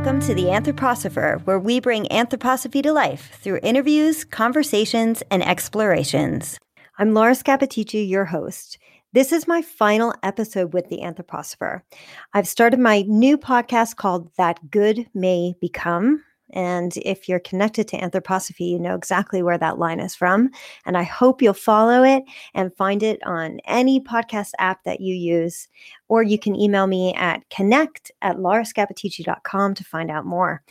Welcome to The Anthroposopher, where we bring anthroposophy to life through interviews, conversations, and explorations. I'm Laura Scappaticci, your host. This is my final episode with The Anthroposopher. I've started my new podcast called That Good May Become. And if you're connected to anthroposophy, you know exactly where that line is from. And I hope you'll follow it and find it on any podcast app that you use. Or you can email me at connect@laurascappaticci.com to find out more.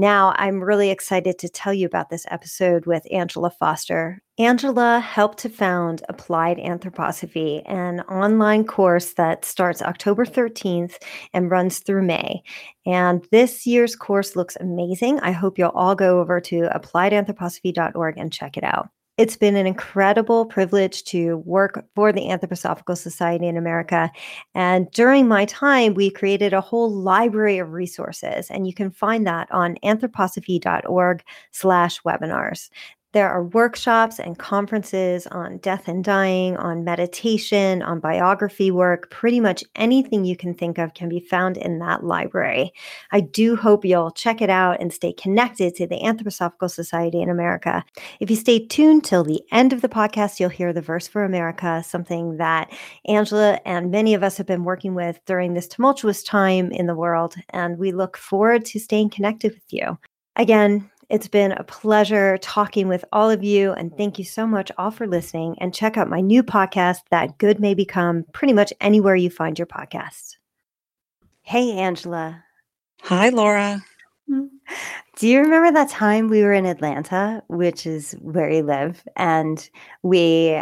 Now, I'm really excited to tell you about this episode with Angela Foster. Angela helped to found Applied Anthroposophy, an online course that starts October 13th and runs through May. And this year's course looks amazing. I hope you'll all go over to appliedanthroposophy.org and check it out. It's been an incredible privilege to work for the Anthroposophical Society in America. And during my time, we created a whole library of resources, and you can find that on anthroposophy.org/webinars. There are workshops and conferences on death and dying, on meditation, on biography work. Pretty much anything you can think of can be found in that library. I do hope you'll check it out and stay connected to the Anthroposophical Society in America. If you stay tuned till the end of the podcast, you'll hear the Verse for America, something that Angela and many of us have been working with during this tumultuous time in the world, and we look forward to staying connected with you. Again, it's been a pleasure talking with all of you, and thank you so much all for listening, and check out my new podcast, That Good May Become, pretty much anywhere you find your podcast. Hey, Angela. Hi, Laura. Do you remember that time we were in Atlanta, which is where you live, and we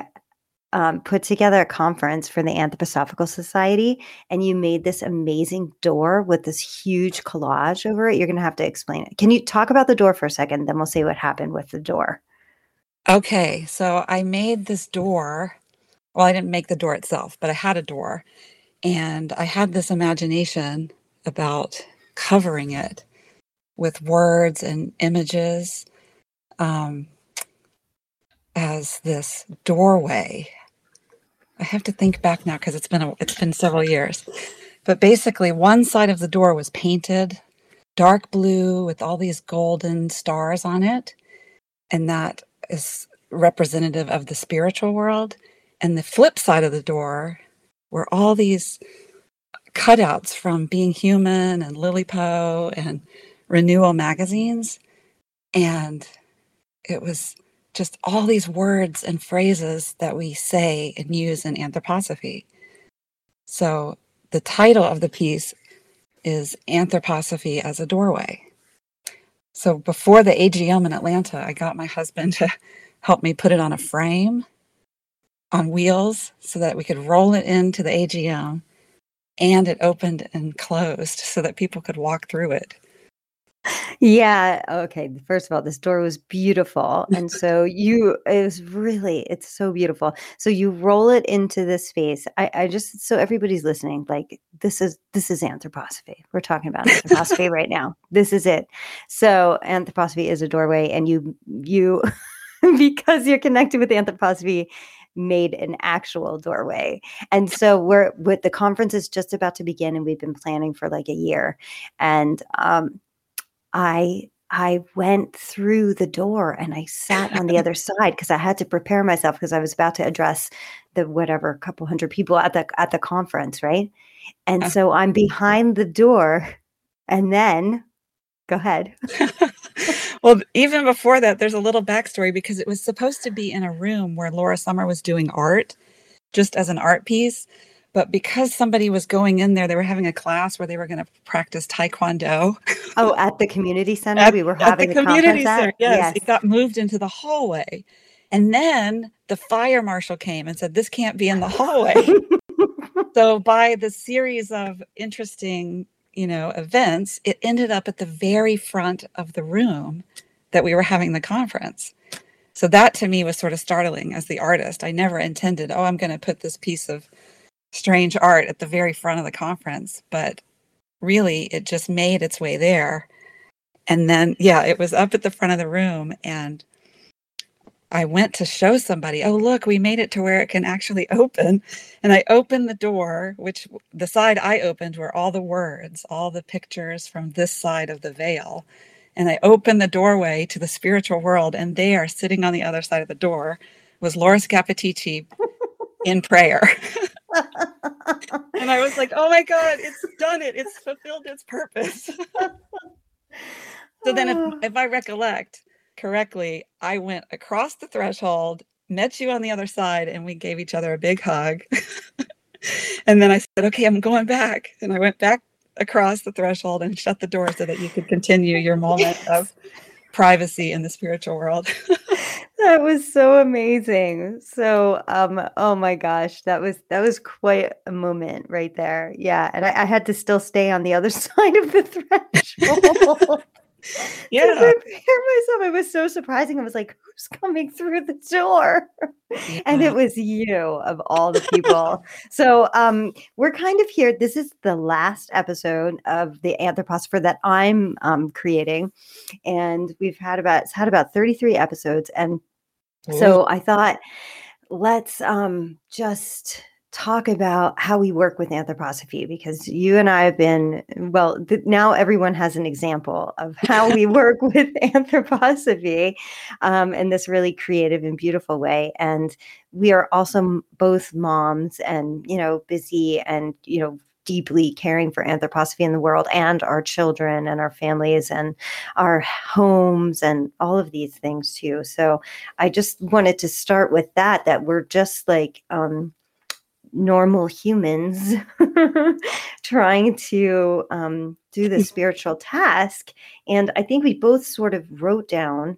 put together a conference for the Anthroposophical Society, and you made this amazing door with this huge collage over it? You're going to have to explain it. Can you talk about the door for a second? Then we'll say what happened with the door. Okay. So I made this door. Well, I didn't make the door itself, but I had a door, and I had this imagination about covering it with words and images, as this doorway. I have to think back now because it's been several years. But basically, one side of the door was painted dark blue with all these golden stars on it, and that is representative of the spiritual world. And the flip side of the door were all these cutouts from Being Human and Lilliput and Renewal magazines, and it was just all these words and phrases that we say and use in anthroposophy. So the title of the piece is Anthroposophy as a Doorway. So before the AGM in Atlanta, I got my husband to help me put it on a frame on wheels so that we could roll it into the AGM, and it opened and closed so that people could walk through it. Yeah. Okay. First of all, this door was beautiful. And so it's so beautiful. So you roll it into this space. I just, so everybody's listening, like this is anthroposophy. We're talking about anthroposophy right now. This is it. So anthroposophy is a doorway, and you because you're connected with anthroposophy, made an actual doorway. And so the conference is just about to begin, and we've been planning for like a year. And, I went through the door, and I sat on the other side because I had to prepare myself, because I was about to address the whatever couple hundred people at the conference, right? And so I'm behind the door, and then go ahead. Well, even before that, there's a little backstory, because it was supposed to be in a room where Laura Summer was doing art, just as an art piece. But because somebody was going in there, they were having a class where they were going to practice Taekwondo. Oh, at the community center? We were having the community center. Yes, it got moved into the hallway. And then the fire marshal came and said, this can't be in the hallway. So by the series of interesting, events, it ended up at the very front of the room that we were having the conference. So that to me was sort of startling as the artist. I never intended, I'm going to put this piece of strange art at the very front of the conference, but really it just made its way there. And then, it was up at the front of the room, and I went to show somebody, oh, look, we made it to where it can actually open. And I opened the door, which the side I opened were all the words, all the pictures from this side of the veil. And I opened the doorway to the spiritual world, and there, sitting on the other side of the door, was Laura Scappaticci in prayer. And I was like, oh my God, it's done it. It's fulfilled its purpose. So then if I recollect correctly, I went across the threshold, met you on the other side, and we gave each other a big hug. And then I said, okay, I'm going back. And I went back across the threshold and shut the door so that you could continue your moment of privacy in the spiritual world. That was so amazing. So, oh my gosh, that was quite a moment right there. Yeah. And I had to still stay on the other side of the threshold. Yeah. To prepare myself. It was so surprising. I was like, who's coming through the door? Yeah. And it was you of all the people. So we're kind of here. This is the last episode of The Anthroposopher that I'm creating. And we've had about 33 episodes. And so I thought, let's just talk about how we work with anthroposophy, because you and I have been, now everyone has an example of how we work with anthroposophy in this really creative and beautiful way. And we are also both moms and, busy and, deeply caring for anthroposophy in the world and our children and our families and our homes and all of these things too. So I just wanted to start with that we're just like, normal humans trying to do the spiritual task. And I think we both sort of wrote down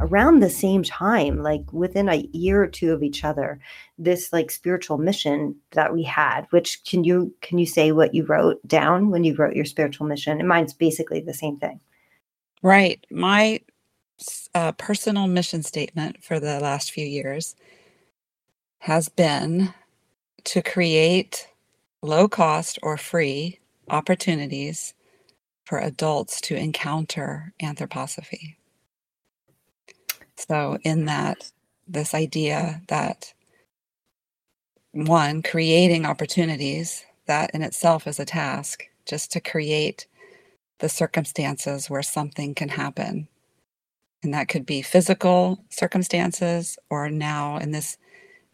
around the same time, like within a year or two of each other, this like spiritual mission that we had, which can you say what you wrote down when you wrote your spiritual mission? And mine's basically the same thing. Right. My personal mission statement for the last few years has been to create low-cost or free opportunities for adults to encounter anthroposophy. So in that, this idea that, one, creating opportunities, that in itself is a task, just to create the circumstances where something can happen. And that could be physical circumstances, or now in this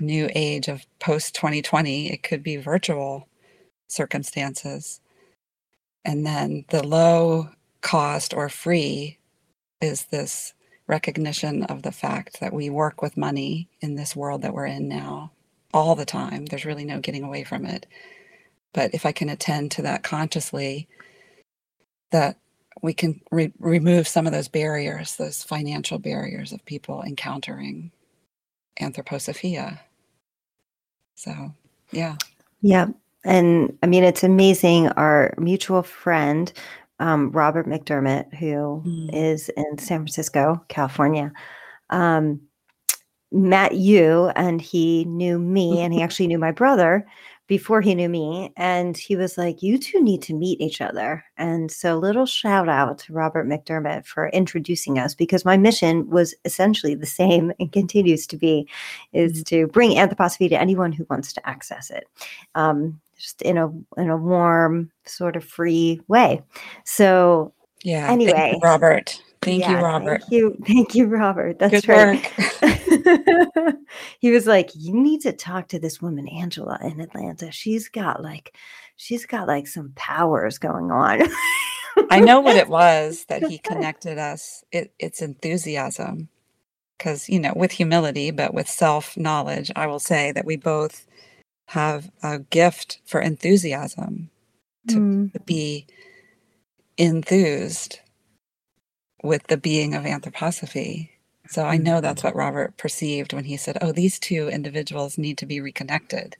new age of post-2020, it could be virtual circumstances. And then the low cost or free is this recognition of the fact that we work with money in this world that we're in now all the time. There's really no getting away from it. But if I can attend to that consciously, that we can remove some of those barriers, those financial barriers of people encountering anthroposophia. So, yeah. Yeah. And I mean, it's amazing. Our mutual friend, Robert McDermott, who is in San Francisco, California, met you, and he knew me, and he actually knew my brother before he knew me. And he was like, you two need to meet each other. And so little shout out to Robert McDermott for introducing us, because my mission was essentially the same and continues to be, is to bring anthroposophy to anyone who wants to access it, just in a warm, sort of free way. So yeah, anyway. Thank you, Robert. Thank you, Robert. That's right. He was like, you need to talk to this woman, Angela, in Atlanta. She's got like some powers going on. I know what it was that he connected us. It's enthusiasm. Because, with humility, but with self-knowledge, I will say that we both have a gift for enthusiasm, to be enthused with the being of anthroposophy. So I know that's what Robert perceived when he said, oh, these two individuals need to be reconnected,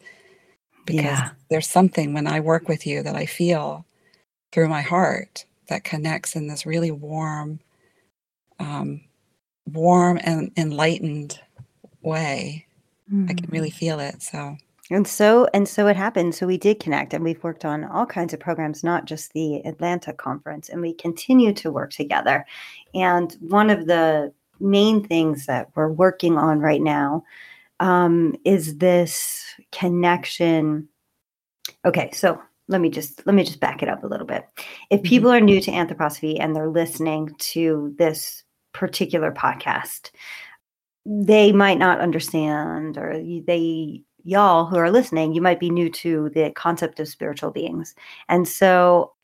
because there's something when I work with you that I feel through my heart that connects in this really warm and enlightened way. I can really feel it. So. And so it happened. So we did connect, and we've worked on all kinds of programs, not just the Atlanta conference, and we continue to work together. And one of the main things that we're working on right now is this connection. Okay, so let me just back it up a little bit. If people are new to anthroposophy and they're listening to this particular podcast, they might not understand, or y'all who are listening, you might be new to the concept of spiritual beings. And so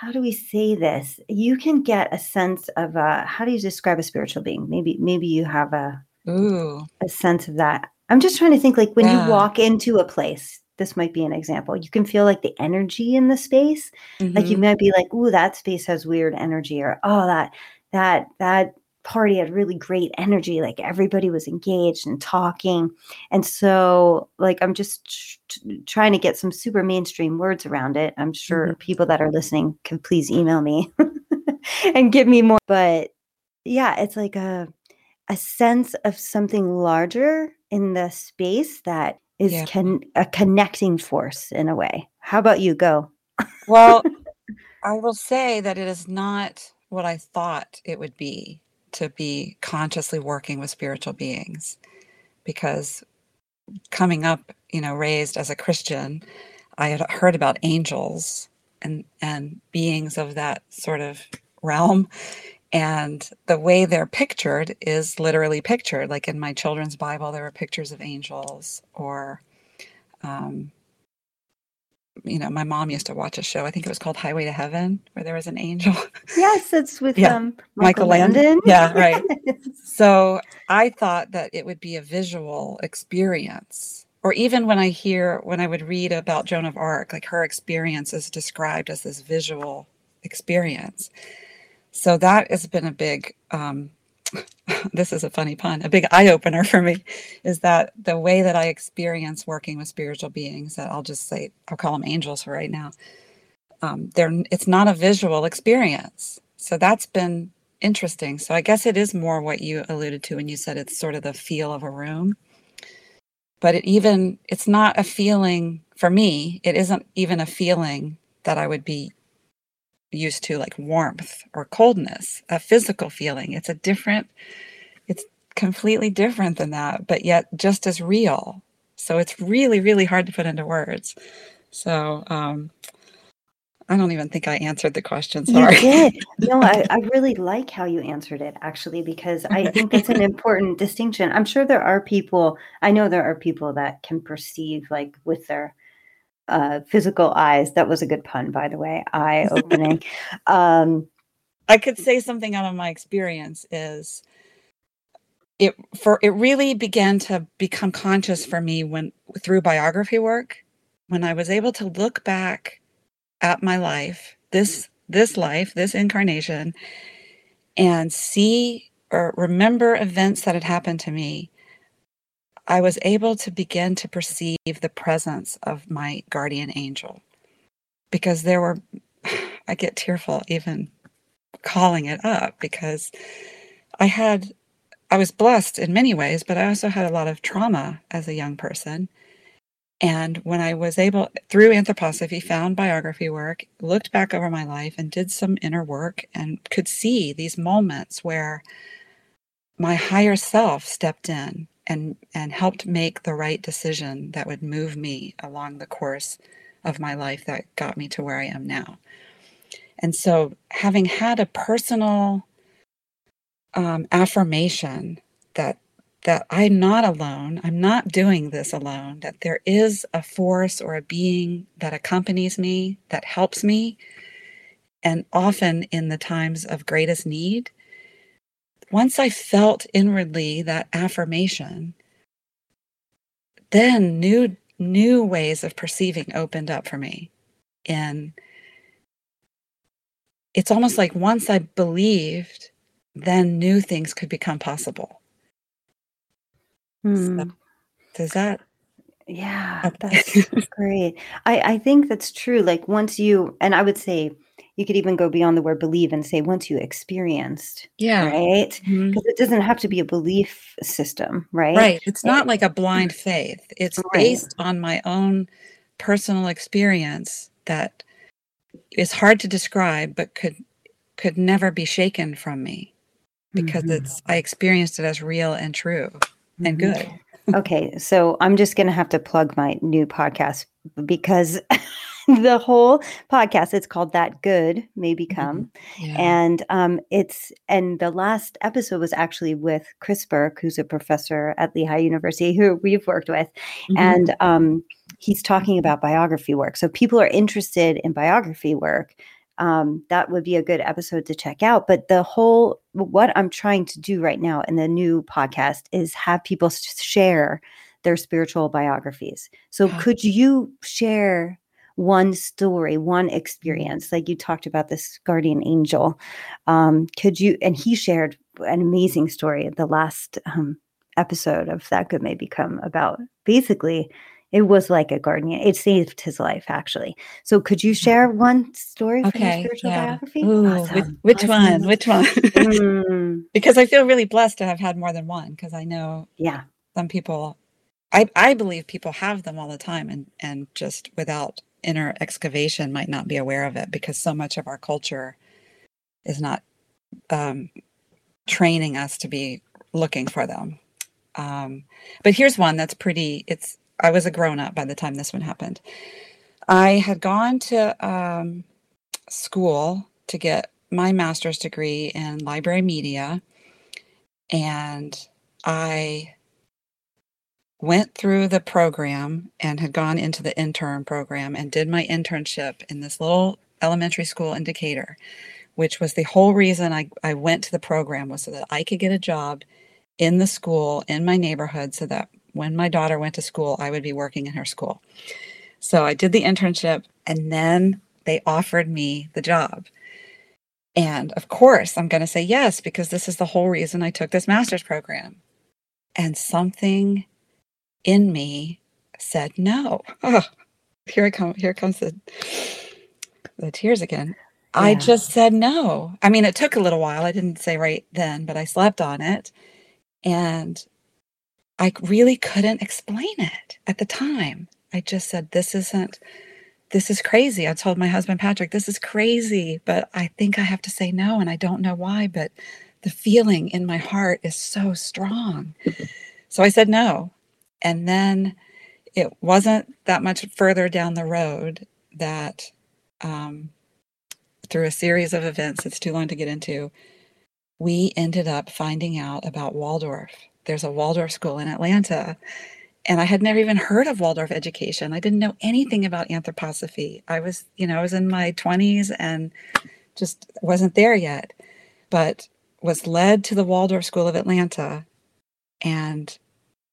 how do we say this? You can get a sense of how do you describe a spiritual being? Maybe you have a sense of that. I'm just trying to think, like, when you walk into a place, this might be an example. You can feel like the energy in the space. Mm-hmm. Like you might be like, ooh, that space has weird energy, or, oh, that party had really great energy. Like everybody was engaged and talking. And so, like, I'm just trying to get some super mainstream words around it. I'm sure people that are listening can please email me and give me more. But yeah, it's like a sense of something larger in the space that is a connecting force in a way. How about you? Go. Well, I will say that it is not what I thought it would be to be consciously working with spiritual beings, because coming up, raised as a Christian, I had heard about angels and beings of that sort of realm. And the way they're pictured is literally pictured. Like in my children's Bible, there were pictures of angels, or, my mom used to watch a show, I think it was called Highway to Heaven, where there was an angel. Yes, it's with Michael Landon. Yeah, right. So I thought that it would be a visual experience. Or even when I would read about Joan of Arc, like her experience is described as this visual experience. So that has been a big, this is a funny pun, a big eye-opener for me, is that the way that I experience working with spiritual beings, that I'll call them angels for right now, it's not a visual experience. So that's been interesting. So I guess it is more what you alluded to when you said it's sort of the feel of a room. But it's not a feeling, for me, it isn't even a feeling that I would be used to, like warmth or coldness, a physical feeling. It's completely different than that, but yet just as real. So it's really, really hard to put into words. So I don't even think I answered the question. Sorry. You did. No, I really like how you answered it, actually, because I think that's an important distinction. I'm sure there are people that can perceive, like, with their physical eyes. That was a good pun, by the way. Eye opening. I could say something out of my experience is it really began to become conscious for me through biography work, when I was able to look back at my life, this life, this incarnation, and see or remember events that had happened to me. I was able to begin to perceive the presence of my guardian angel, because I get tearful even calling it up, because I was blessed in many ways, but I also had a lot of trauma as a young person. And when I was able, through anthroposophy, found biography work, looked back over my life and did some inner work, and could see these moments where my higher self stepped in and helped make the right decision that would move me along the course of my life that got me to where I am now. And so having had a personal affirmation that I'm not alone, I'm not doing this alone, that there is a force or a being that accompanies me, that helps me, and often in the times of greatest need, once I felt inwardly that affirmation, then new ways of perceiving opened up for me. And it's almost like once I believed, then new things could become possible. So, does that? Yeah, that's great. I think that's true. Like once you, and I would say, you could even go beyond the word believe and say once you experienced, right? Because it doesn't have to be a belief system, right? Right. It's not like a blind faith. It's based on my own personal experience that is hard to describe, but could never be shaken from me. because it's, I experienced it as real and true and good. Okay. So I'm just going to have to plug my new podcast because the whole podcast, it's called That Good May Become. Yeah. And and the last episode was actually with Chris Burke, who's a professor at Lehigh University who we've worked with. And he's talking about biography work. So people are interested in biography work. That would be a good episode to check out. But the whole, what I'm trying to do right now in the new podcast is have people share their spiritual biographies. So could you share one story, one experience, like you talked about this guardian angel? Could you, and he shared an amazing story at the last episode of That Good May Become about basically, it was like a guardian. It saved his life, actually. So could you share one story from your spiritual biography? Ooh, awesome. Which one? Because I feel really blessed to have had more than one, because I know some people, I believe people have them all the time and just without inner excavation might not be aware of it, because so much of our culture is not training us to be looking for them. But here's one that's pretty, I was a grown-up by the time this one happened. I had gone to school to get my master's degree in library media, and I went through the program and had gone into the intern program and did my internship in this little elementary school in Decatur, which was the whole reason I went to the program, was so that I could get a job in the school in my neighborhood, so that when my daughter went to school, I would be working in her school. So I did the internship, and then they offered me the job. And of course, I'm going to say yes, because this is the whole reason I took this master's program. And something in me said no. Oh, here comes the tears again. Yeah. I just said no. I mean, it took a little while. I didn't say right then, but I slept on it. And I really couldn't explain it at the time. I just said, this is crazy. I told my husband, Patrick, this is crazy, but I think I have to say no. And I don't know why, but the feeling in my heart is so strong. So I said no. And then it wasn't that much further down the road that through a series of events, it's too long to get into, we ended up finding out about Waldorf. There's a Waldorf school in Atlanta, and I had never even heard of Waldorf education. I didn't know anything about anthroposophy. I was in my 20s and just wasn't there yet, but was led to the Waldorf School of Atlanta and,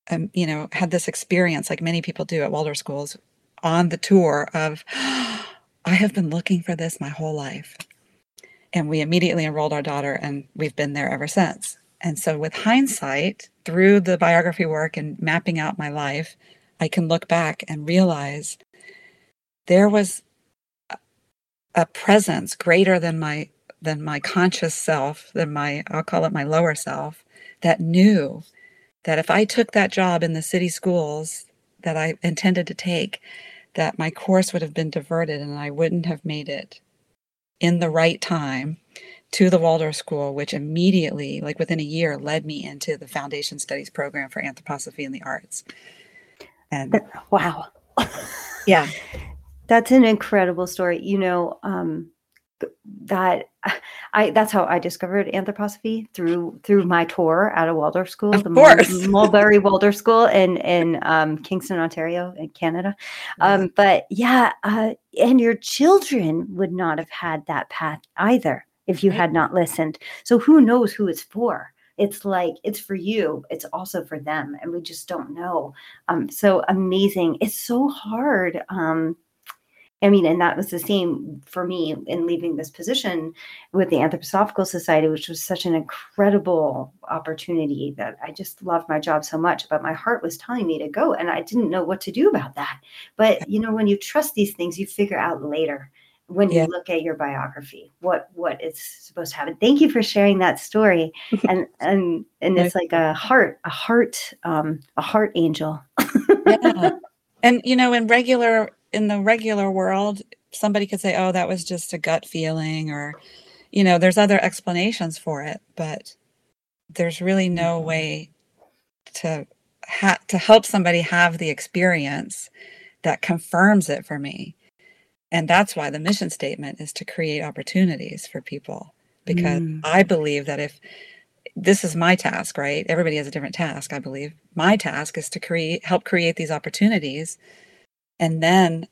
had this experience like many people do at Waldorf schools on the tour of, oh, I have been looking for this my whole life. And we immediately enrolled our daughter, and we've been there ever since. And so with hindsight, through the biography work and mapping out my life, I can look back and realize there was a presence greater than my conscious self, I'll call it my lower self, that knew that if I took that job in the city schools that I intended to take, that my course would have been diverted and I wouldn't have made it in the right time to the Waldorf School, which immediately, like within a year, led me into the Foundation Studies Program for Anthroposophy and the Arts. And wow. Yeah. That's an incredible story. That's how I discovered anthroposophy through my tour out of Waldorf School, Mulberry Waldorf School in Kingston, Ontario, in Canada. And your children would not have had that path either if you had not listened. So who knows who it's for? It's like, it's for you. It's also for them. And we just don't know. So amazing. It's so hard. And that was the same for me in leaving this position with the Anthroposophical Society, which was such an incredible opportunity that I just loved my job so much, but my heart was telling me to go. And I didn't know what to do about that. But when you trust these things, you figure out later when you look at your biography, what it's supposed to happen. Thank you for sharing that story. And it's like a heart angel. Yeah. And, in the regular world, somebody could say, oh, that was just a gut feeling, or, there's other explanations for it, but there's really no way to help somebody have the experience that confirms it for me. And that's why the mission statement is to create opportunities for people, because I believe that if this is my task, right? Everybody has a different task. I believe my task is to help create these opportunities. And then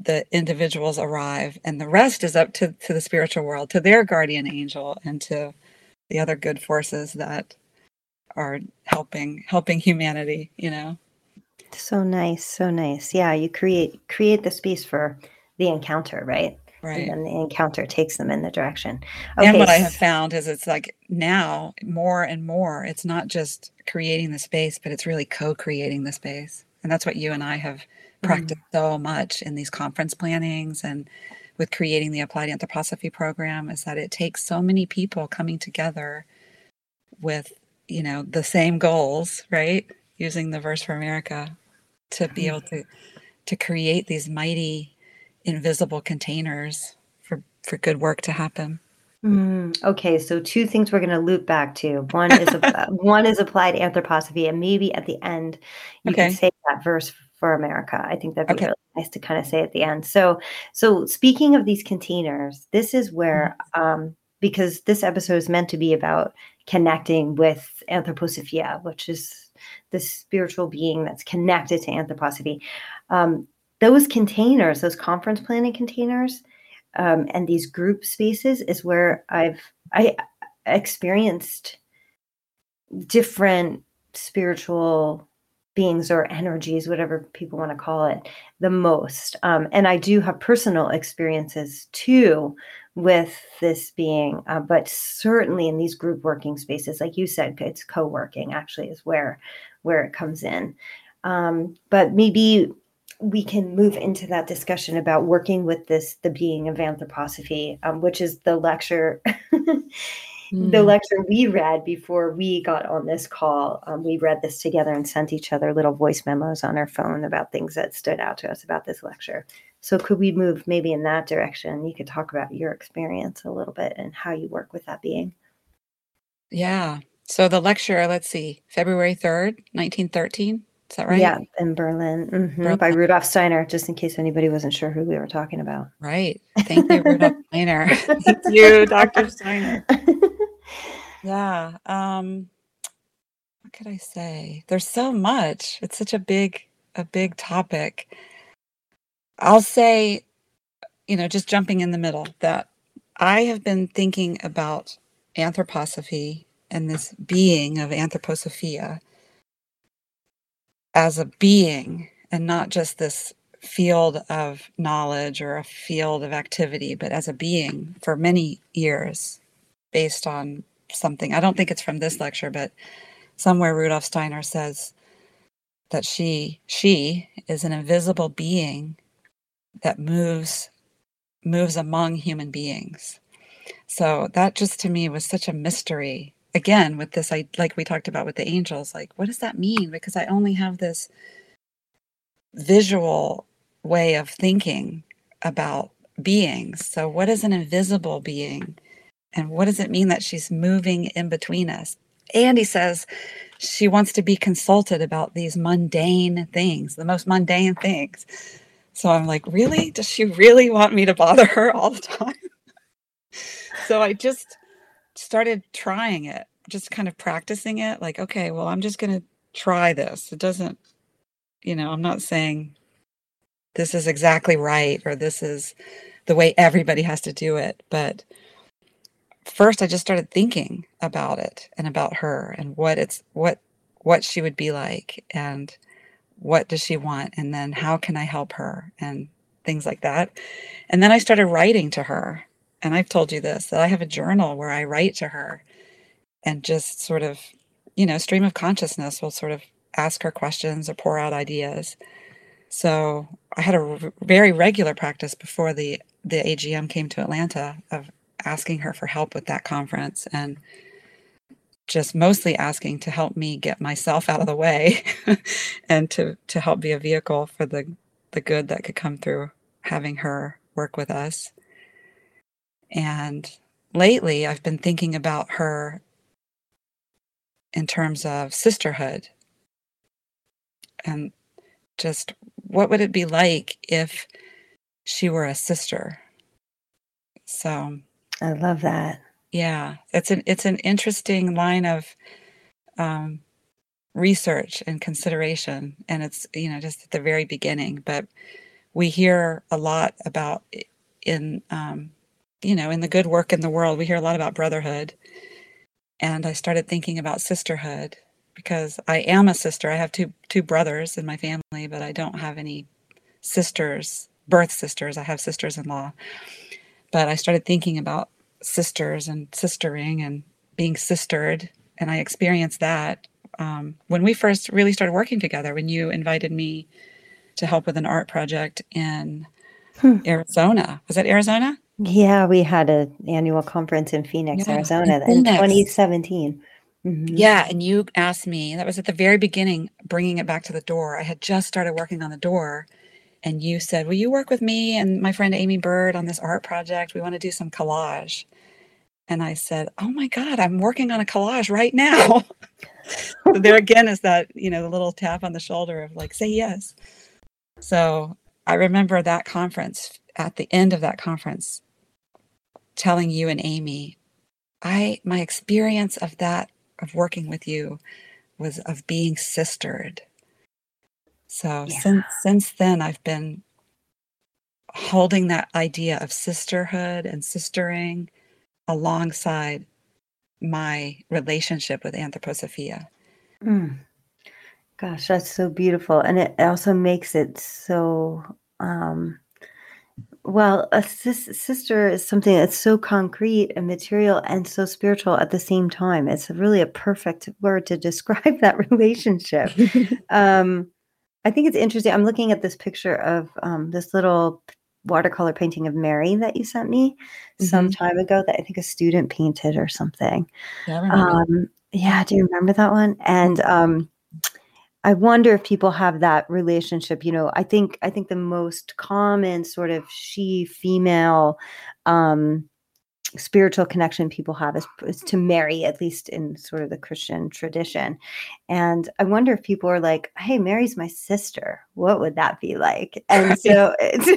the individuals arrive, and the rest is up to the spiritual world, to their guardian angel, and to the other good forces that are helping humanity, you know? So nice. So nice. Yeah. You create the space for the encounter, right? Right. And then the encounter takes them in the direction. Okay. And what I have found is it's like now more and more, it's not just creating the space, but it's really co-creating the space. And that's what you and I have practiced so much in these conference plannings and with creating the Applied Anthroposophy program, is that it takes so many people coming together with, you know, the same goals, right? Using the Verse for America to be able to create these mighty invisible containers for good work to happen. Okay, so two things we're going to loop back to. One is Applied Anthroposophy, and maybe at the end you can say that Verse for America. I think that'd be really nice to kind of say at the end. So speaking of these containers, this is where because this episode is meant to be about connecting with Anthroposophia, which is the spiritual being that's connected to Anthroposophy. Those containers, those conference planning containers, and these group spaces is where I experienced different spiritual beings or energies, whatever people want to call it, the most. And I do have personal experiences too with this being, but certainly in these group working spaces, like you said, it's co-working actually is where it comes in. But maybe we can move into that discussion about working with the being of anthroposophy, which is the lecture, the lecture we read before we got on this call. We read this together and sent each other little voice memos on our phone about things that stood out to us about this lecture. So could we move maybe in that direction? You could talk about your experience a little bit and how you work with that being. Yeah. So the lecture, let's see, February 3rd, 1913. Is that right? Yeah, in Berlin, by Rudolf Steiner, just in case anybody wasn't sure who we were talking about. Right. Thank you, Rudolf Steiner. Thank you, Dr. Steiner. Yeah. What could I say? There's so much. It's such a big topic. I'll say, you know, just jumping in the middle, that I have been thinking about anthroposophy and this being of Anthroposophia as a being, and not just this field of knowledge or a field of activity, but as a being for many years, based on something. I don't think it's from this lecture, but somewhere Rudolf Steiner says that she is an invisible being that moves among human beings. So that just to me was such a mystery. Again, with this, like we talked about with the angels, like, what does that mean? Because I only have this visual way of thinking about beings. So what is an invisible being? And what does it mean that she's moving in between us? And he says she wants to be consulted about these mundane things, the most mundane things. So I'm like, really? Does she really want me to bother her all the time? So I just started trying it, just kind of practicing it. Like, okay, well, I'm just going to try this. It doesn't, you know, I'm not saying this is exactly right or this is the way everybody has to do it. But first I just started thinking about it and about her and what she would be like and what does she want? And then how can I help her and things like that. And then I started writing to her. And I've told you this, that I have a journal where I write to her and just sort of, you know, stream of consciousness will sort of ask her questions or pour out ideas. So I had a very regular practice before the AGM came to Atlanta of asking her for help with that conference and just mostly asking to help me get myself out of the way and to help be a vehicle for the good that could come through having her work with us. And lately, I've been thinking about her in terms of sisterhood. And just what would it be like if she were a sister? So I love that. Yeah, it's an interesting line of research and consideration, and it's, you know, just at the very beginning. But we hear a lot about in you know, in the good work in the world, we hear a lot about brotherhood, and I started thinking about sisterhood because I am a sister. I have two brothers in my family, but I don't have any sisters, birth sisters. I have sisters-in-law, but I started thinking about sisters and sistering and being sistered, and I experienced that when we first really started working together, when you invited me to help with an art project in Arizona. Was that Arizona? Yeah, we had an annual conference in Phoenix, Arizona in 2017. Mm-hmm. Yeah, and you asked me, that was at the very beginning, bringing it back to the door. I had just started working on the door, and you said, will you work with me and my friend Amy Bird on this art project? We want to do some collage. And I said, oh my God, I'm working on a collage right now. So there again is that, you know, the little tap on the shoulder of like, say yes. So I remember that conference, at the end of that conference, telling you and Amy, my experience of that, of working with you, was of being sistered. So since then, I've been holding that idea of sisterhood and sistering alongside my relationship with Anthroposophia. Mm. Gosh, that's so beautiful. And it also makes it so, well, a sister is something that's so concrete and material and so spiritual at the same time. It's really a perfect word to describe that relationship. I think it's interesting. I'm looking at this picture of this little watercolor painting of Mary that you sent me some time ago that I think a student painted or something. Yeah, I remember. Do you remember that one? And I wonder if people have that relationship. You know, I think the most common sort of female spiritual connection people have is to Mary, at least in sort of the Christian tradition. And I wonder if people are like, hey, Mary's my sister. What would that be like? And so it's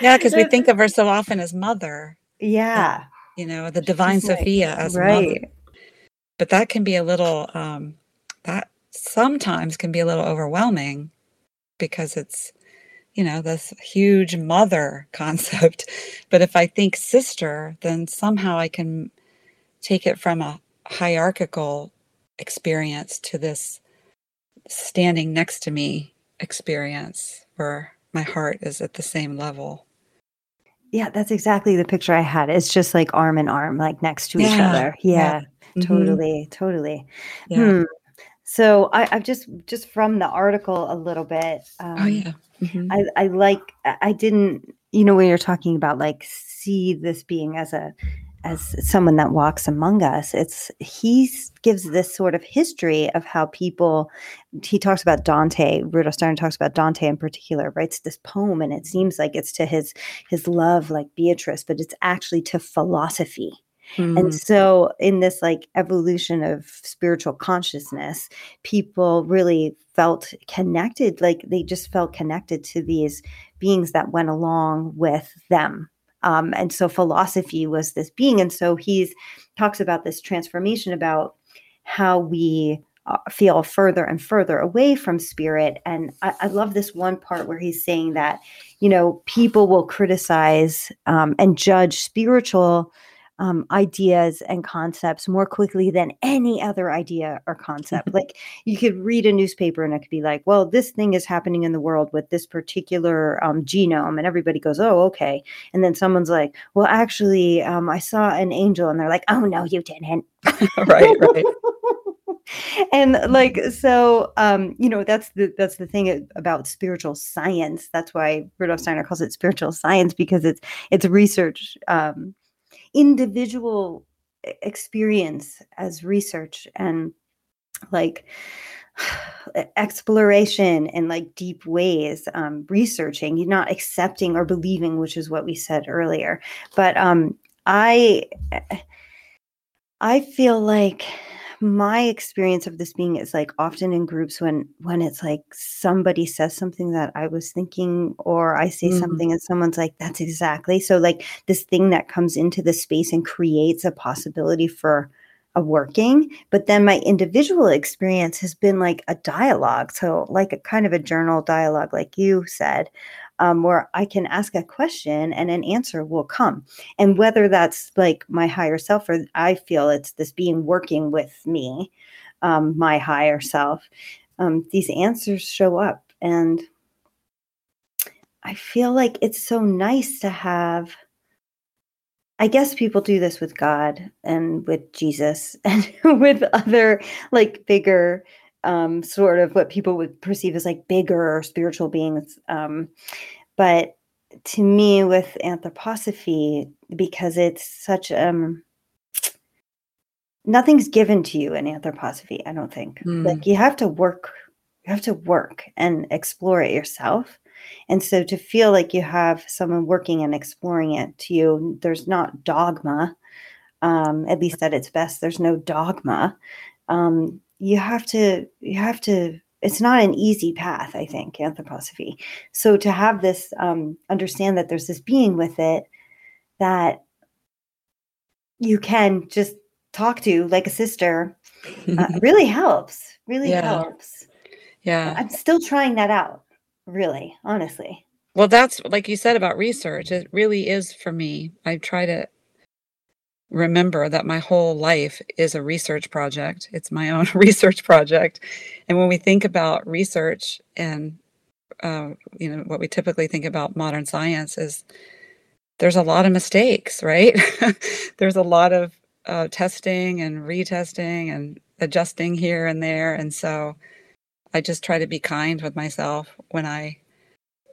yeah, because we think of her so often as mother. Yeah. You know, the divine She's Sophia like, as right. mother. But that can be a little, that sometimes can be a little overwhelming because it's, you know, this huge mother concept. But if I think sister, then somehow I can take it from a hierarchical experience to this standing next to me experience where my heart is at the same level. Yeah, that's exactly the picture I had. It's just like arm in arm, like next to each other. Yeah. Totally. Yeah. So I've just from the article a little bit. I like. I didn't. You know, when you're talking about like see this being as someone that walks among us, he gives this sort of history of how people, he talks about Dante, Rudolf Steiner talks about Dante in particular, writes this poem, and it seems like it's to his love, like Beatrice, but it's actually to philosophy. Mm-hmm. And so in this like evolution of spiritual consciousness, people really felt connected, like they just felt connected to these beings that went along with them. And so philosophy was this being. And so he talks about this transformation about how we feel further and further away from spirit. And I love this one part where he's saying that, you know, people will criticize and judge spiritual ideas and concepts more quickly than any other idea or concept. Like you could read a newspaper and it could be like, well, this thing is happening in the world with this particular genome, and everybody goes, oh, okay. And then someone's like, well, actually, I saw an angel, and they're like, oh no, you didn't. right. And like, so, you know, that's the thing about spiritual science. That's why Rudolf Steiner calls it spiritual science, because it's research, individual experience as research and like exploration and like deep ways, researching, you're not accepting or believing, which is what we said earlier. But I feel like my experience of this being is like often in groups when it's like somebody says something that I was thinking, or I say something and someone's like, that's exactly. So like this thing that comes into the space and creates a possibility for a working, but then my individual experience has been like a dialogue. So like a kind of a journal dialogue, like you said, where I can ask a question and an answer will come. And whether that's like my higher self, or I feel it's this being working with me, my higher self, these answers show up. And I feel like it's so nice to have, I guess people do this with God and with Jesus and with other like bigger sort of what people would perceive as like bigger spiritual beings. But to me with anthroposophy, because it's such, nothing's given to you in anthroposophy, I don't think. Like you have to work and explore it yourself. And so to feel like you have someone working and exploring it to you, there's not dogma, at least at its best, there's no dogma. You have to, it's not an easy path, I think, anthroposophy. So to have this, understand that there's this being with it that you can just talk to like a sister, really helps. Yeah. I'm still trying that out. Really, honestly. Well, that's like you said about research. It really is for me. I try to remember that my whole life is a research project. It's my own research project. And when we think about research and, what we typically think about modern science is there's a lot of mistakes, right? There's a lot of testing and retesting and adjusting here and there. And so I just try to be kind with myself when I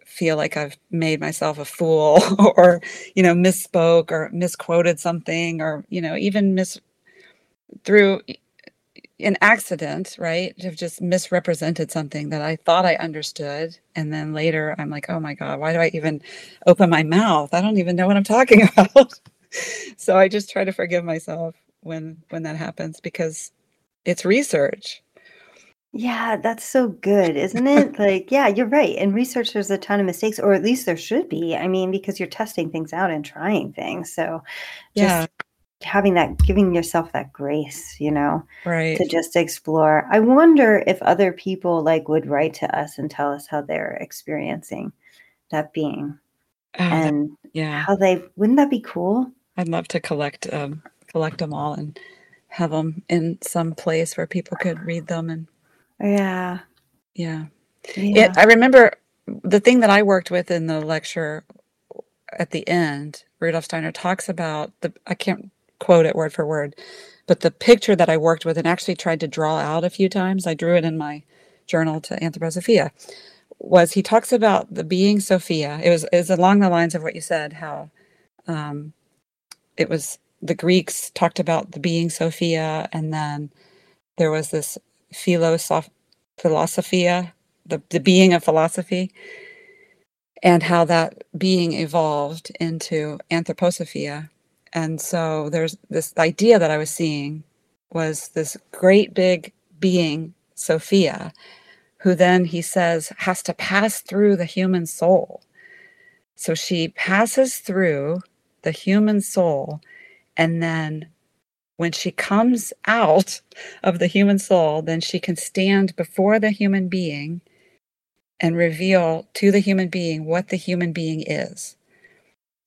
feel like I've made myself a fool or, misspoke or misquoted something or, even through an accident, right? I've just misrepresented something that I thought I understood. And then later I'm like, oh my God, why do I even open my mouth? I don't even know what I'm talking about. So I just try to forgive myself when that happens because it's research. Yeah, that's so good, isn't it? Like, yeah, you're right. In research, there's a ton of mistakes, or at least there should be. I mean, because you're testing things out and trying things. So just having that, giving yourself that grace, right, to just explore. I wonder if other people like would write to us and tell us how they're experiencing that being. How they, wouldn't that be cool? I'd love to collect them all and have them in some place where people could read them and. Yeah. I remember the thing that I worked with in the lecture at the end, Rudolf Steiner talks about I can't quote it word for word, but the picture that I worked with and actually tried to draw out a few times, I drew it in my journal to Anthroposophia, was he talks about the being Sophia. It was along the lines of what you said, how it was the Greeks talked about the being Sophia, and then there was this Philosophia, the being of philosophy, and how that being evolved into anthroposophia. And so there's this idea that I was seeing was this great big being, Sophia, who then he says has to pass through the human soul. So she passes through the human soul, and then when she comes out of the human soul, then she can stand before the human being and reveal to the human being what the human being is.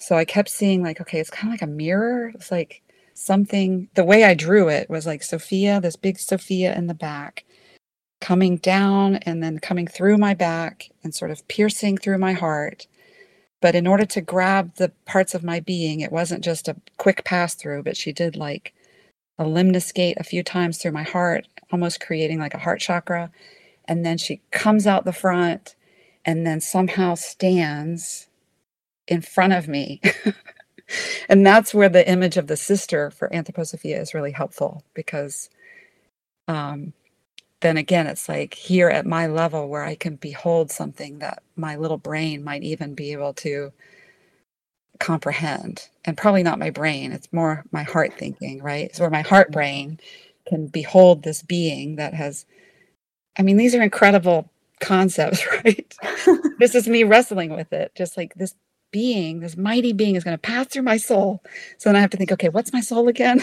So I kept seeing like, okay, it's kind of like a mirror. It's like something, the way I drew it was like Sophia, this big Sophia in the back, coming down and then coming through my back and sort of piercing through my heart. But in order to grab the parts of my being, it wasn't just a quick pass through, but she did like a limnoscate a few times through my heart, almost creating like a heart chakra. And then she comes out the front and then somehow stands in front of me. And that's where the image of the sister for anthroposophia is really helpful, because then again, it's like here at my level where I can behold something that my little brain might even be able to comprehend, and probably not my brain, it's more my heart thinking, right? It's where my heart brain can behold this being that has, I mean, these are incredible concepts, right? This is me wrestling with it. Just like this being, this mighty being is going to pass through my soul. So then I have to think, okay, what's my soul again?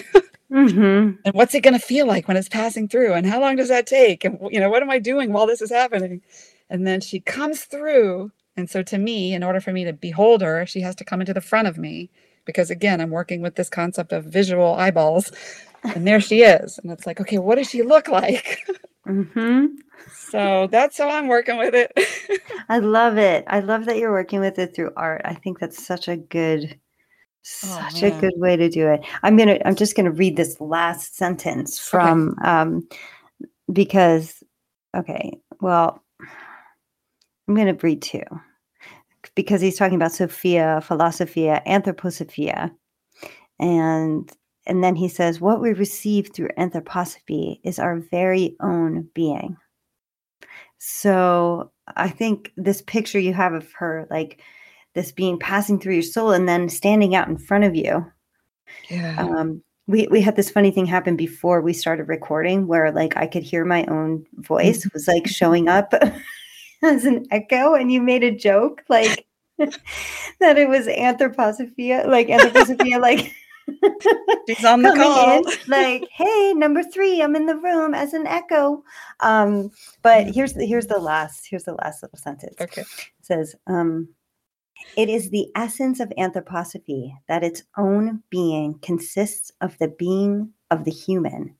Mm-hmm. And what's it going to feel like when it's passing through? And how long does that take? And, you know, what am I doing while this is happening? And then she comes through. And so to me, in order for me to behold her, she has to come into the front of me. Because again, I'm working with this concept of visual eyeballs. And there she is. And it's like, okay, what does she look like? Mm-hmm. So that's how I'm working with it. I love it. I love that you're working with it through art. I think that's such a good way to do it. I'm just gonna read this last sentence from I'm gonna read two, because he's talking about Sophia, Philosophia, Anthroposophia, and then he says, what we receive through anthroposophy is our very own being. So I think this picture you have of her, like this being passing through your soul and then standing out in front of you. Yeah. We had this funny thing happen before we started recording where like I could hear my own voice was like showing up as an echo, and you made a joke like that it was anthroposophia, like she's on the call. In, like, hey, number 3, I'm in the room as an echo. But here's the last little sentence. Okay. It says, it is the essence of anthroposophy that its own being consists of the being of the human,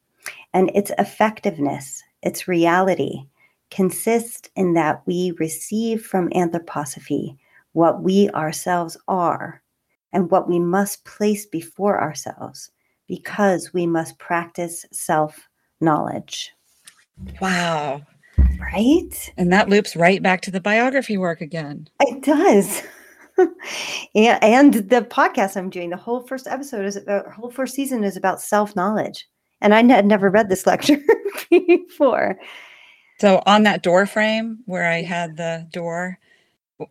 and its effectiveness, its reality, consists in that we receive from anthroposophy what we ourselves are and what we must place before ourselves, because we must practice self-knowledge. Wow. Right? And that loops right back to the biography work again. It does. Yeah, and the podcast I'm doing, the whole first episode is about, whole first season is about self-knowledge. And I had never read this lecture before. So on that door frame where I had the door,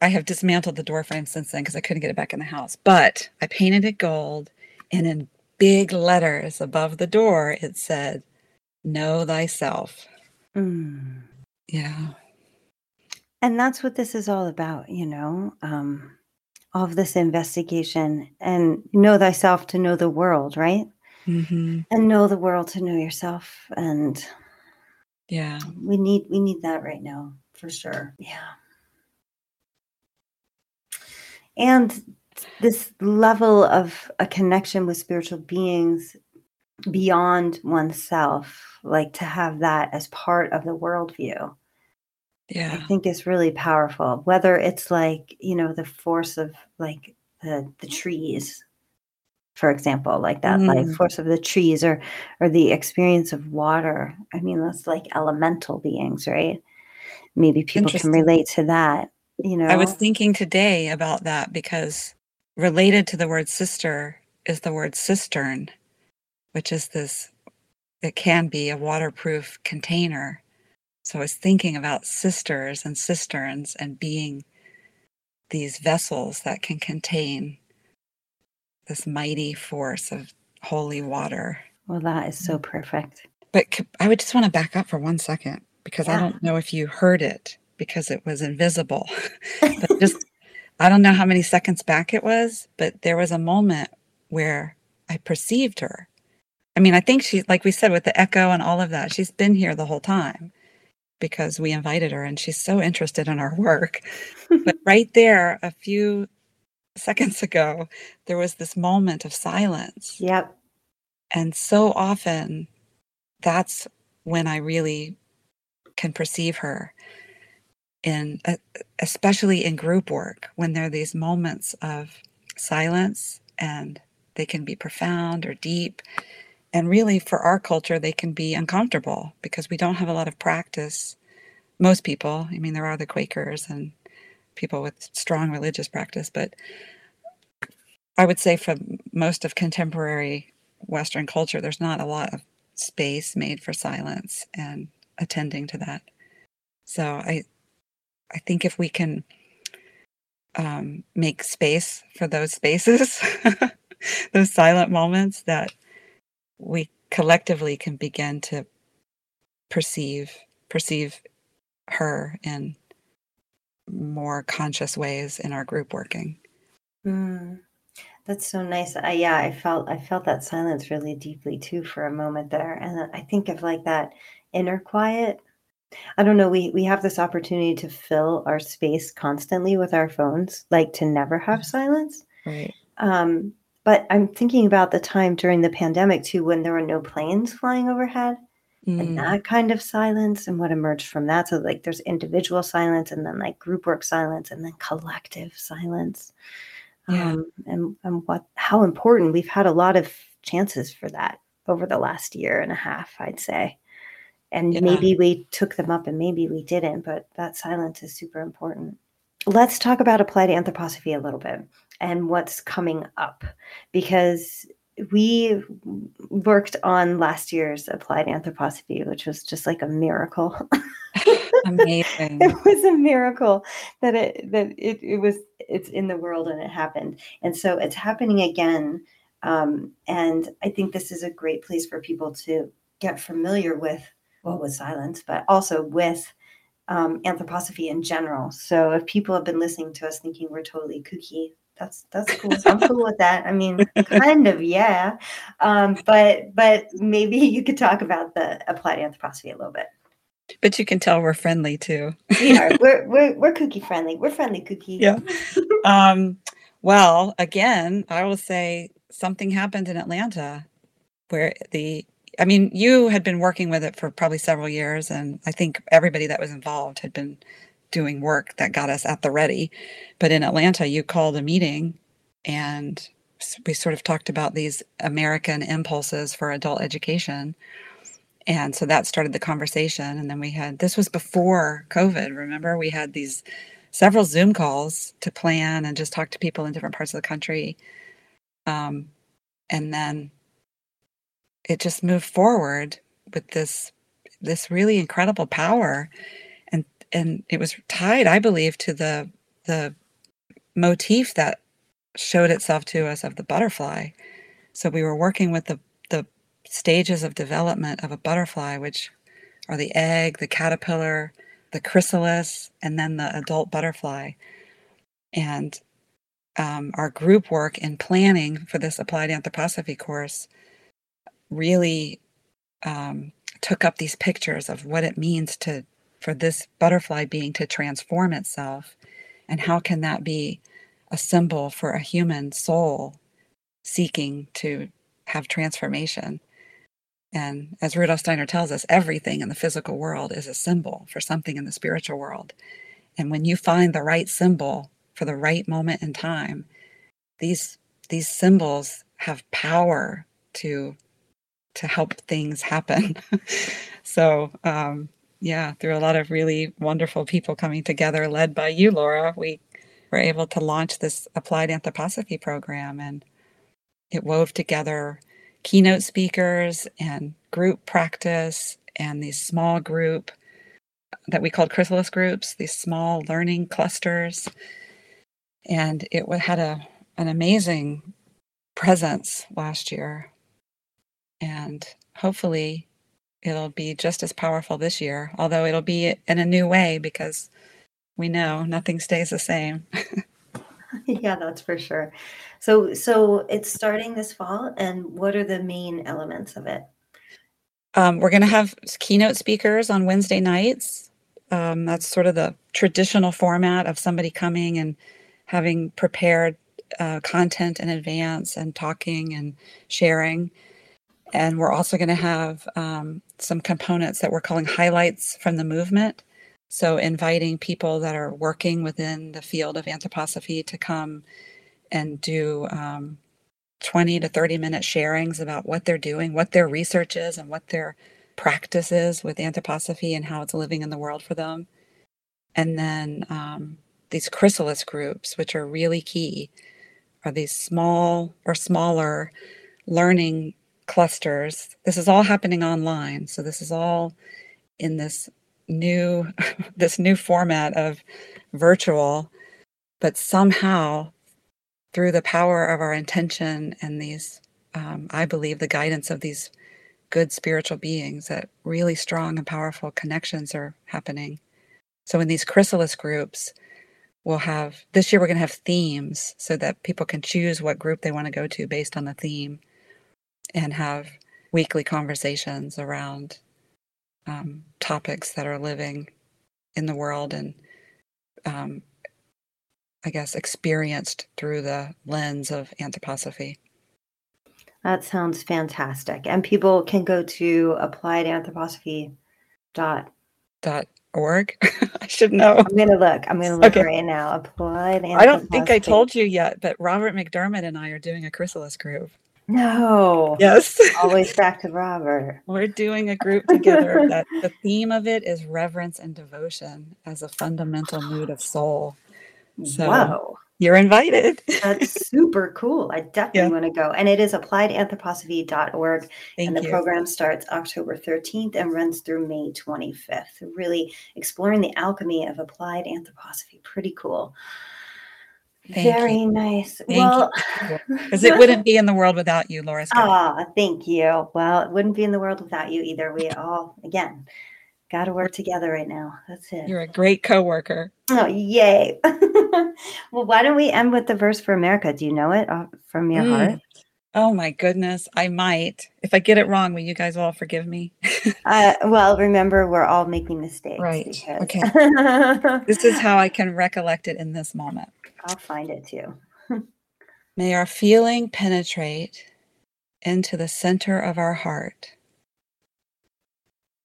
I have dismantled the door frame since then because I couldn't get it back in the house. But I painted it gold, and in big letters above the door, it said, "Know thyself." Mm. Yeah. And that's what this is all about, you know, all of this investigation, and know thyself to know the world, right? Mm-hmm. And know the world to know yourself. And yeah, we need that right now for sure. Yeah. And this level of a connection with spiritual beings beyond oneself, like to have that as part of the worldview, yeah, I think is really powerful. Whether it's like, you know, the force of like the trees, for example, like that, like force of the trees or the experience of water. I mean, that's like elemental beings, right? Maybe people can relate to that. You know, I was thinking today about that, because related to the word sister is the word cistern, which is this, it can be a waterproof container. So I was thinking about sisters and cisterns and being these vessels that can contain this mighty force of holy water. Well, that is so perfect. But I would just want to back up for 1 second, because I don't know if you heard it, because it was invisible. But just, I don't know how many seconds back it was, but there was a moment where I perceived her. I mean, I think she, like we said, with the echo and all of that, she's been here the whole time because we invited her, and she's so interested in our work. But right there, a few seconds ago, there was this moment of silence. Yep. And so often that's when I really can perceive her. In especially in group work, when there are these moments of silence, and they can be profound or deep, and really for our culture they can be uncomfortable because we don't have a lot of practice. Most people, I mean, there are the Quakers and people with strong religious practice, but I would say for most of contemporary Western culture, there's not a lot of space made for silence and attending to that. So I think if we can make space for those spaces, those silent moments, that we collectively can begin to perceive her in more conscious ways in our group working. Mm. That's so nice. I felt that silence really deeply too for a moment there. And I think of like that inner quiet. I don't know. We have this opportunity to fill our space constantly with our phones, like to never have silence. Right. But I'm thinking about the time during the pandemic too, when there were no planes flying overhead and that kind of silence and what emerged from that. So like there's individual silence and then like group work silence and then collective silence. Yeah. And how important. We've had a lot of chances for that over the last year and a half, I'd say. And yeah. Maybe we took them up and maybe we didn't, but that silence is super important. Let's talk about applied anthroposophy a little bit and what's coming up, because we worked on last year's applied anthroposophy, which was just like a miracle. Amazing. It was a miracle that it's in the world and it happened. And so it's happening again. And I think this is a great place for people to get familiar with silence, but also with anthroposophy in general. So if people have been listening to us thinking we're totally kooky, that's cool. So I'm cool with that. I mean, kind of, yeah. But maybe you could talk about the applied anthroposophy a little bit. But you can tell we're friendly too. We are. We're kooky friendly. We're friendly kooky. Yeah. Well, again, I will say something happened in Atlanta where you had been working with it for probably several years, and I think everybody that was involved had been doing work that got us at the ready. But in Atlanta, you called a meeting and we sort of talked about these American impulses for adult education. And so that started the conversation. And then this was before COVID, remember? We had these several Zoom calls to plan and just talk to people in different parts of the country. And then it just moved forward with this really incredible power. And it was tied, I believe, to the motif that showed itself to us of the butterfly. So we were working with the stages of development of a butterfly, which are the egg, the caterpillar, the chrysalis, and then the adult butterfly. And our group work in planning for this applied anthroposophy course really took up these pictures of what it means for this butterfly being to transform itself, and how can that be a symbol for a human soul seeking to have transformation. And as Rudolf Steiner tells us, everything in the physical world is a symbol for something in the spiritual world. And when you find the right symbol for the right moment in time, these symbols have power to help things happen. So, yeah, through a lot of really wonderful people coming together, led by you, Laura, we were able to launch this applied anthroposophy program. And it wove together keynote speakers and group practice and these small group that we called chrysalis groups, these small learning clusters. And it had an amazing presence last year. And hopefully it'll be just as powerful this year, although it'll be in a new way, because we know nothing stays the same. Yeah, that's for sure. So it's starting this fall, and what are the main elements of it? We're going to have keynote speakers on Wednesday nights. That's sort of the traditional format of somebody coming and having prepared content in advance and talking and sharing. And we're also going to have some components that we're calling highlights from the movement. So inviting people that are working within the field of anthroposophy to come and do 20 to 30-minute sharings about what they're doing, what their research is, and what their practice is with anthroposophy and how it's living in the world for them. And then these chrysalis groups, which are really key, are these small or smaller learning clusters. This is all happening online. So this is all in this new format of virtual, but somehow through the power of our intention and these, I believe the guidance of these good spiritual beings, that really strong and powerful connections are happening. So in these chrysalis groups, we'll have, this year we're going to have themes so that people can choose what group they want to go to based on the theme, and have weekly conversations around topics that are living in the world and I guess experienced through the lens of anthroposophy. That sounds fantastic. And people can go to appliedanthroposophy.org. I should know. I'm going to look okay. Right now. Applied Anthroposophy. I don't think I told you yet, but Robert McDermott and I are doing a chrysalis group. No. Yes. Always back to Robert. We're doing a group together that the theme of it is reverence and devotion as a fundamental mood of soul. So wow. You're invited. That's super cool. I definitely want to go. And it is appliedanthroposophy.org. And the program starts October 13th and runs through May 25th. Really exploring the alchemy of applied anthroposophy. Pretty cool. Thank you. Very nice. Because it wouldn't be in the world without you, Laura Scappaticci. Oh, thank you. Well, it wouldn't be in the world without you either. We all, again, got to work together right now. That's it. You're a great coworker. Oh, yay. Well, why don't we end with the verse for America? Do you know it from your heart? Oh, my goodness. I might. If I get it wrong, will you guys all forgive me? Well, remember, we're all making mistakes. Right. Because... okay. This is how I can recollect it in this moment. I'll find it too. May our feeling penetrate into the center of our heart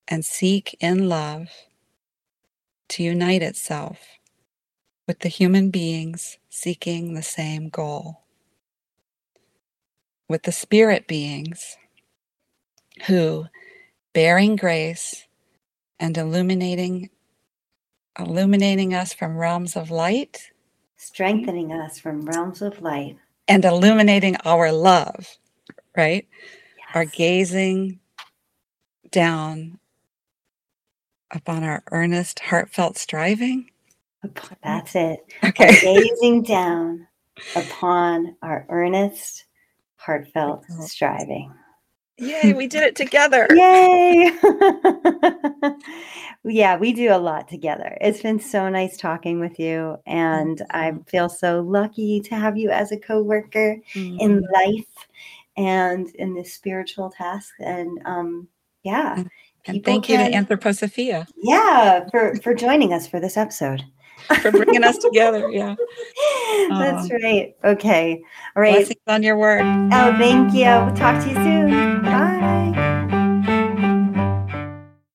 and seek in love to unite itself with the human beings seeking the same goal, with the spirit beings who, bearing grace and illuminating us from realms of light, strengthening us from realms of light, and illuminating our love, right? Yes. Are gazing down upon our earnest, heartfelt striving. That's it. Okay. Gazing down upon our earnest, heartfelt striving. Yay, we did it together. Yay. Yeah, we do a lot together. It's been so nice talking with you. And I feel so lucky to have you as a coworker in life and in this spiritual task. And and thank you to Anthroposophia. Yeah, for joining us for this episode. For bringing us together, yeah. That's right. Okay. All right. Blessings on your work. Oh, thank you. We'll talk to you soon.